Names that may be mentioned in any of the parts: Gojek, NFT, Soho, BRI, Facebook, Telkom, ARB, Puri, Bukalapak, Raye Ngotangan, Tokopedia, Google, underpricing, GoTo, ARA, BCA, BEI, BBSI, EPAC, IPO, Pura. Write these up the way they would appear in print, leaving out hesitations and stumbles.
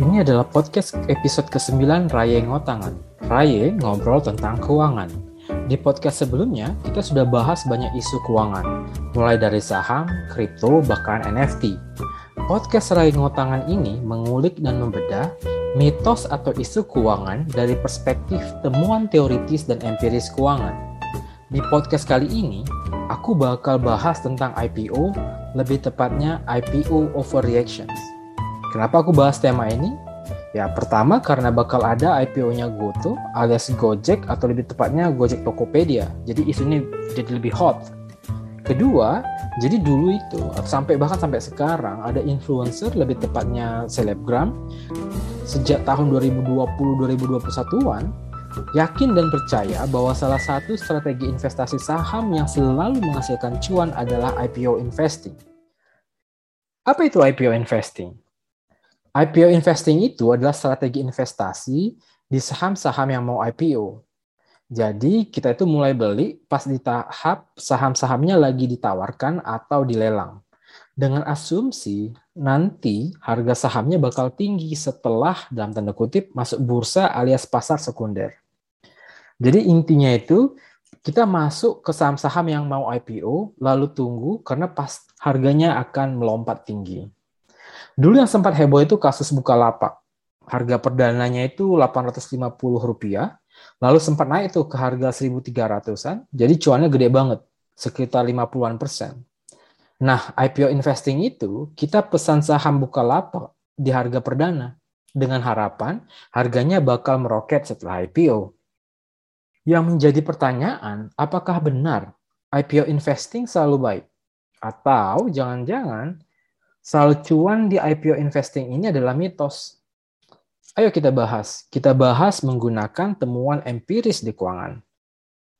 Ini adalah podcast episode ke-9 Raye Ngotangan. Raye ngobrol tentang keuangan. Di podcast sebelumnya, kita sudah bahas banyak isu keuangan, mulai dari saham, kripto, bahkan NFT. Podcast Raye Ngotangan ini mengulik dan membedah mitos atau isu keuangan dari perspektif temuan teoritis dan empiris keuangan. Di podcast kali ini, aku bakal bahas tentang IPO, lebih tepatnya IPO overreactions. Kenapa aku bahas tema ini? Ya, pertama karena bakal ada IPO-nya GoTo alias Gojek atau lebih tepatnya Gojek Tokopedia. Jadi isunya jadi lebih hot. Kedua, jadi dulu itu sampai sekarang ada influencer, lebih tepatnya selebgram, sejak tahun 2020-2021-an yakin dan percaya bahwa salah satu strategi investasi saham yang selalu menghasilkan cuan adalah IPO investing. Apa itu IPO investing? IPO investing itu adalah strategi investasi di saham-saham yang mau IPO. Jadi kita itu mulai beli pas di tahap saham-sahamnya lagi ditawarkan atau dilelang. Dengan asumsi nanti harga sahamnya bakal tinggi setelah dalam tanda kutip masuk bursa alias pasar sekunder. Jadi intinya itu kita masuk ke saham-saham yang mau IPO lalu tunggu karena pas harganya akan melompat tinggi. Dulu yang sempat heboh itu kasus Bukalapak. Harga perdananya itu Rp850, lalu sempat naik tuh ke harga Rp1.300-an, jadi cuannya gede banget, sekitar 50%. Nah, IPO investing itu kita pesan saham Bukalapak di harga perdana, dengan harapan harganya bakal meroket setelah IPO. Yang menjadi pertanyaan, apakah benar IPO investing selalu baik? Atau jangan-jangan soal cuan di IPO investing ini adalah mitos. Ayo kita bahas. Kita bahas menggunakan temuan empiris di keuangan.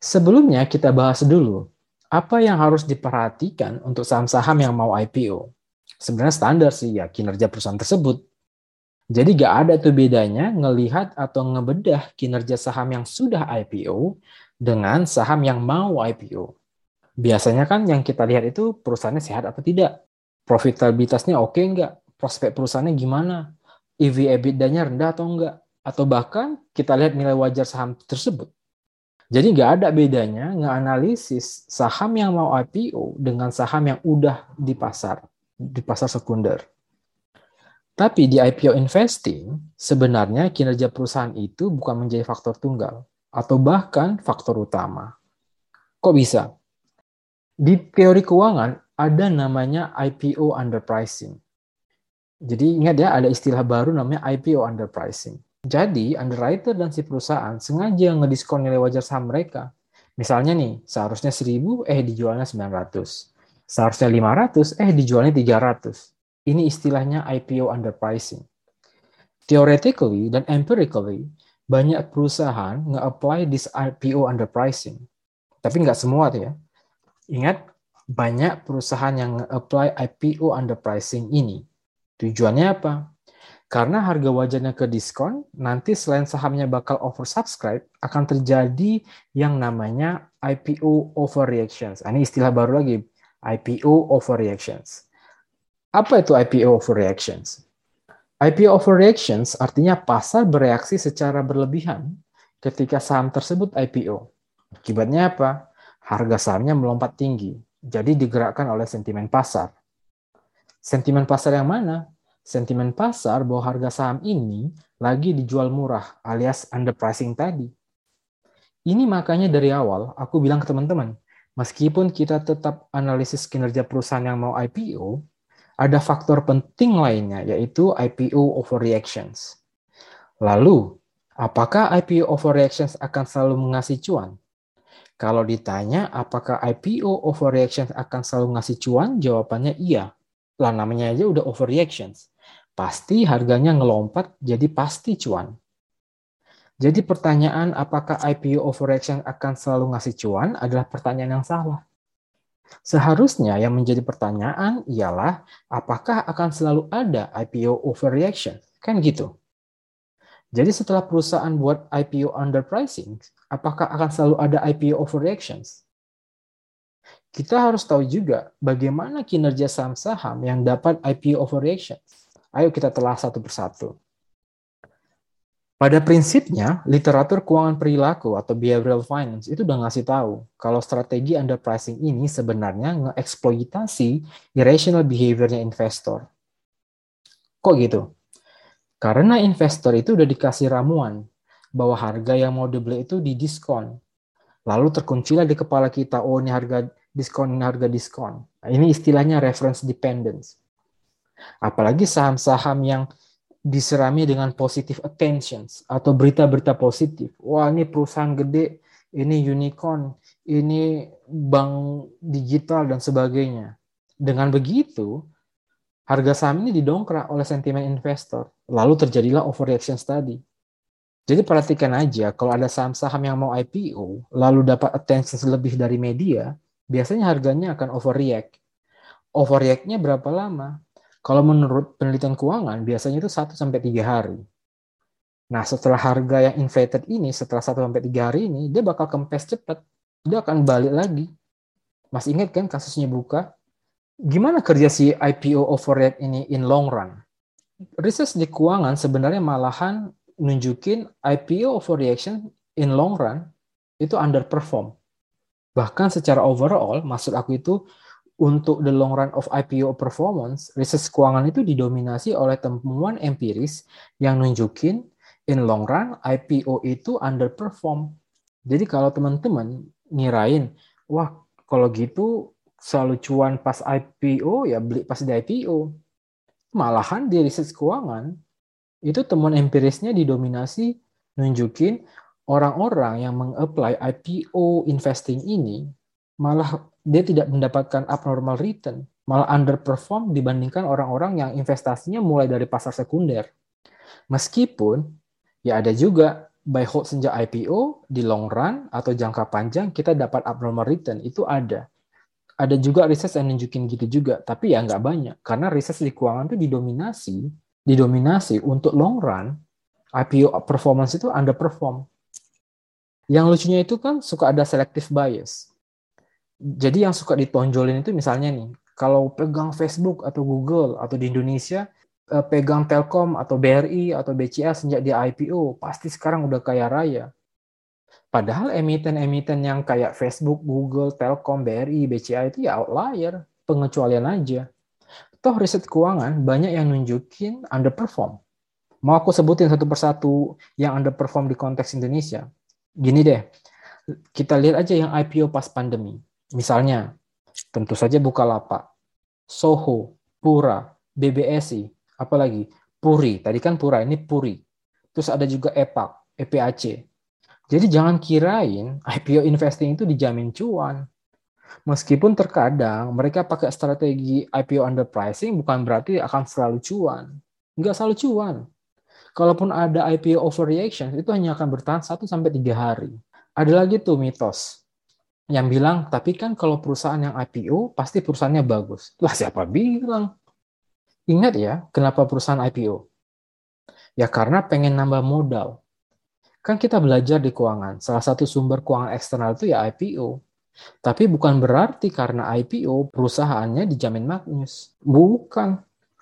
Sebelumnya kita bahas dulu, apa yang harus diperhatikan untuk saham-saham yang mau IPO. Sebenarnya standar sih ya kinerja perusahaan tersebut. Jadi gak ada tuh bedanya ngelihat atau ngebedah kinerja saham yang sudah IPO dengan saham yang mau IPO. Biasanya kan yang kita lihat itu perusahaannya sehat atau tidak. Profitabilitasnya oke enggak? Prospek perusahaannya gimana? EV EBITDA-nya rendah atau enggak? Atau bahkan kita lihat nilai wajar saham tersebut. Jadi enggak ada bedanya ngeanalisis saham yang mau IPO dengan saham yang udah di pasar sekunder. Tapi di IPO investing, sebenarnya kinerja perusahaan itu bukan menjadi faktor tunggal atau bahkan faktor utama. Kok bisa? Di teori keuangan, ada namanya IPO underpricing. Jadi ingat ya, ada istilah baru namanya IPO underpricing. Jadi underwriter dan si perusahaan sengaja ngediskon nilai wajar saham mereka. Misalnya nih, seharusnya 1.000, dijualnya 900. Seharusnya 500, dijualnya 300. Ini istilahnya IPO underpricing. Theoretically dan empirically, banyak perusahaan nge-apply this IPO underpricing. Tapi nggak semua tuh ya. Ingat, banyak perusahaan yang apply IPO underpricing ini. Tujuannya apa? Karena harga wajarnya ke diskon, nanti selain sahamnya bakal oversubscribe, akan terjadi yang namanya IPO overreactions. Ini istilah baru lagi, IPO overreactions. Apa itu IPO overreactions? IPO overreactions artinya pasar bereaksi secara berlebihan ketika saham tersebut IPO. Akibatnya apa? Harga sahamnya melompat tinggi. Jadi digerakkan oleh sentimen pasar. Sentimen pasar yang mana? Sentimen pasar bahwa harga saham ini lagi dijual murah alias underpricing tadi. Ini makanya dari awal aku bilang ke teman-teman, meskipun kita tetap analisis kinerja perusahaan yang mau IPO, ada faktor penting lainnya yaitu IPO overreactions. Lalu, apakah IPO overreactions akan selalu mengasih cuan? Kalau ditanya apakah IPO overreactions akan selalu ngasih cuan, jawabannya iya. Lah namanya aja udah overreactions. Pasti harganya ngelompat, jadi pasti cuan. Jadi pertanyaan apakah IPO overreaction akan selalu ngasih cuan adalah pertanyaan yang salah. Seharusnya yang menjadi pertanyaan ialah apakah akan selalu ada IPO overreaction? Kan gitu. Jadi setelah perusahaan buat IPO underpricing, apakah akan selalu ada IPO overreactions? Kita harus tahu juga bagaimana kinerja saham-saham yang dapat IPO overreactions. Ayo kita telah satu persatu. Pada prinsipnya, literatur keuangan perilaku atau behavioral finance itu udah ngasih tahu kalau strategi underpricing ini sebenarnya ngeeksploitasi irrational behavior-nya investor. Kok gitu? Karena investor itu udah dikasih ramuan bahwa harga yang mau dibeli itu didiskon. Lalu terkuncilah di kepala kita, oh ini harga diskon. Nah, ini istilahnya reference dependence. Apalagi saham-saham yang diserami dengan positive attentions atau berita-berita positif. Wah, ini perusahaan gede, ini unicorn, ini bank digital dan sebagainya. Dengan begitu, harga saham ini didongkrak oleh sentimen investor. Lalu terjadilah overreaction tadi. Jadi perhatikan aja, kalau ada saham-saham yang mau IPO, lalu dapat attentions lebih dari media, biasanya harganya akan overreact. Overreact-nya berapa lama? Kalau menurut penelitian keuangan, biasanya itu 1-3 hari. Nah, setelah harga yang inflated ini, setelah 1-3 hari ini, dia bakal kempes cepat. Dia akan balik lagi. Mas ingat kan kasusnya Buka? Gimana kerja si IPO overreact ini in long run? Riset di keuangan sebenarnya malahan nunjukin IPO overreaction in long run itu underperform. Bahkan secara overall, maksud aku itu, untuk the long run of IPO performance, riset keuangan itu didominasi oleh temuan empiris yang nunjukin in long run IPO itu underperform. Jadi kalau teman-teman ngirain, wah kalau gitu selalu cuan pas IPO, ya beli pas di IPO. Malahan di riset keuangan, itu temuan empirisnya didominasi nunjukin orang-orang yang meng-apply IPO investing ini, malah dia tidak mendapatkan abnormal return, malah underperform dibandingkan orang-orang yang investasinya mulai dari pasar sekunder. Meskipun, ya ada juga buy hold sejak IPO, di long run atau jangka panjang kita dapat abnormal return, itu ada. Ada juga riset yang nunjukin gitu juga, tapi ya nggak banyak. Karena riset di keuangan itu didominasi untuk long run, IPO performance itu underperform. Yang lucunya itu kan suka ada selective bias. Jadi yang suka ditonjolin itu misalnya nih, kalau pegang Facebook atau Google atau di Indonesia, pegang Telkom atau BRI atau BCA sejak dia IPO, pasti sekarang udah kaya raya. Padahal emiten-emiten yang kayak Facebook, Google, Telkom, BRI, BCA itu ya outlier, pengecualian aja. Toh riset keuangan banyak yang nunjukin underperform. Mau aku sebutin satu persatu yang underperform di konteks Indonesia. Gini deh, kita lihat aja yang IPO pas pandemi. Misalnya, tentu saja Bukalapak, Soho, Pura, BBSI, apalagi Puri. Tadi kan Pura, ini Puri. Terus ada juga EPAC, EPAC. Jadi jangan kirain IPO investing itu dijamin cuan. Meskipun terkadang mereka pakai strategi IPO underpricing bukan berarti akan selalu cuan. Nggak selalu cuan. Kalaupun ada IPO overreaction, itu hanya akan bertahan 1-3 hari. Ada lagi tuh mitos yang bilang, tapi kan kalau perusahaan yang IPO, pasti perusahaannya bagus. Lah siapa bilang? Ingat ya, kenapa perusahaan IPO? Ya karena pengen nambah modal. Kan kita belajar di keuangan, salah satu sumber keuangan eksternal itu ya IPO. Tapi bukan berarti karena IPO, perusahaannya dijamin maknyus. Bukan.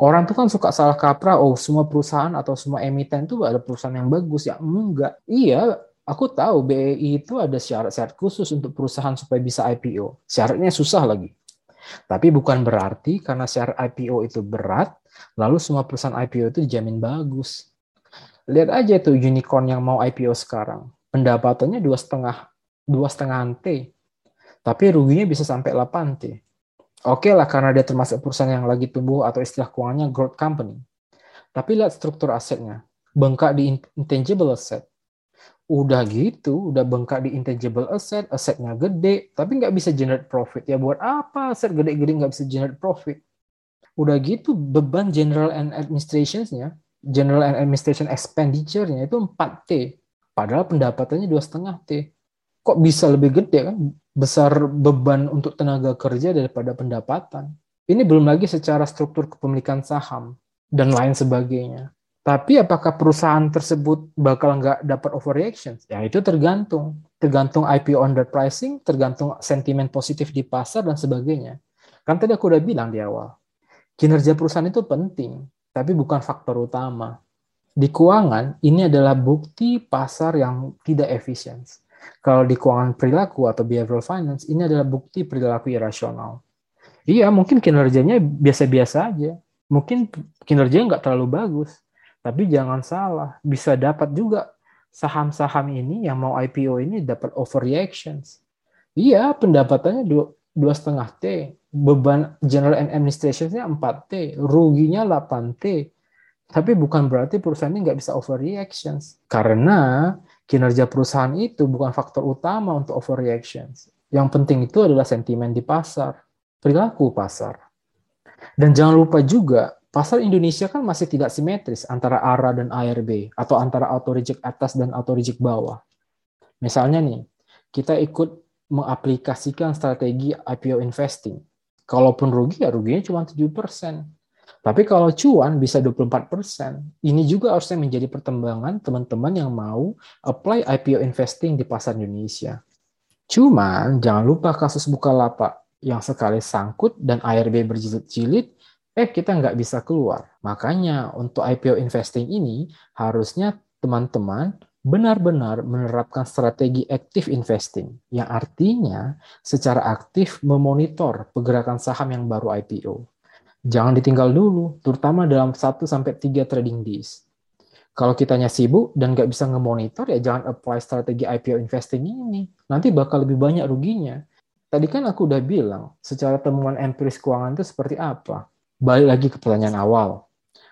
Orang tuh kan suka salah kaprah, oh semua perusahaan atau semua emiten tuh ada perusahaan yang bagus. Ya enggak. Iya, aku tahu BEI itu ada syarat-syarat khusus untuk perusahaan supaya bisa IPO. Syaratnya susah lagi. Tapi bukan berarti karena syarat IPO itu berat, lalu semua perusahaan IPO itu dijamin bagus. Lihat aja tuh unicorn yang mau IPO sekarang. Pendapatannya 2,5 T. Tapi ruginya bisa sampai 8 T. Oke lah karena dia termasuk perusahaan yang lagi tumbuh atau istilah keuangannya growth company. Tapi lihat struktur asetnya. Bengkak di intangible asset. Udah gitu, udah bengkak di intangible asset, asetnya gede, tapi nggak bisa generate profit. Ya buat apa aset gede-gede nggak bisa generate profit? Udah gitu, beban general and administration expenditure-nya itu 4T. Padahal pendapatannya 2,5T. Kok bisa lebih gede kan? Besar beban untuk tenaga kerja daripada pendapatan. Ini belum lagi secara struktur kepemilikan saham, dan lain sebagainya. Tapi apakah perusahaan tersebut bakal nggak dapat overreaction? Ya itu tergantung. Tergantung IPO underpricing, tergantung sentimen positif di pasar, dan sebagainya. Kan tadi aku udah bilang di awal, kinerja perusahaan itu penting, tapi bukan faktor utama. Di keuangan, ini adalah bukti pasar yang tidak efisien. Kalau di keuangan perilaku atau behavioral finance, ini adalah bukti perilaku irasional. Iya, mungkin kinerjanya biasa-biasa aja. Mungkin kinerjanya nggak terlalu bagus. Tapi jangan salah, bisa dapat juga saham-saham ini yang mau IPO ini dapat overreactions. Iya, pendapatannya 2,5T. Beban general and administration-nya 4T. Ruginya 8T. Tapi bukan berarti perusahaan ini nggak bisa overreactions. Karena kinerja perusahaan itu bukan faktor utama untuk overreactions. Yang penting itu adalah sentimen di pasar, perilaku pasar. Dan jangan lupa juga, pasar Indonesia kan masih tidak simetris antara ARA dan ARB, atau antara auto reject atas dan auto reject bawah. Misalnya nih, kita ikut mengaplikasikan strategi IPO investing. Kalaupun rugi, ya ruginya cuma 7%. Tapi kalau cuan bisa 24%. Ini juga harusnya menjadi pertimbangan teman-teman yang mau apply IPO investing di pasar Indonesia. Cuman jangan lupa kasus Bukalapak yang sekali sangkut dan ARB berjilid-jilid, kita nggak bisa keluar. Makanya untuk IPO investing ini harusnya teman-teman benar-benar menerapkan strategi active investing. Yang artinya secara aktif memonitor pergerakan saham yang baru IPO. Jangan ditinggal dulu, terutama dalam 1-3 trading days. Kalau kitanya sibuk dan nggak bisa nge-monitor, ya jangan apply strategi IPO investing ini. Nanti bakal lebih banyak ruginya. Tadi kan aku udah bilang, secara temuan empiris keuangan itu seperti apa? Balik lagi ke pertanyaan awal.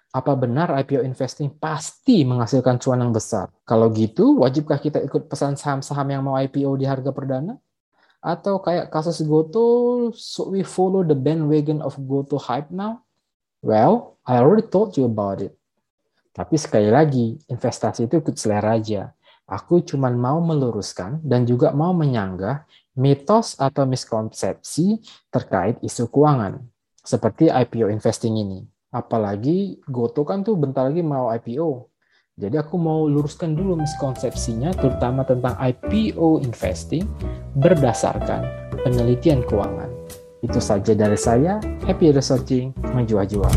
Apa benar IPO investing pasti menghasilkan cuan yang besar? Kalau gitu, wajibkah kita ikut pesan saham-saham yang mau IPO di harga perdana? Atau kayak kasus GoTo, should we follow the bandwagon of GoTo hype now? Well, I already told you about it. Tapi sekali lagi, investasi itu ikut selera aja. Aku cuma mau meluruskan dan juga mau menyanggah mitos atau miskonsepsi terkait isu keuangan. Seperti IPO investing ini. Apalagi GoTo kan tuh bentar lagi mau IPO. Jadi aku mau luruskan dulu miskonsepsinya terutama tentang IPO investing berdasarkan penelitian keuangan. Itu saja dari saya, happy researching, menjual-jual.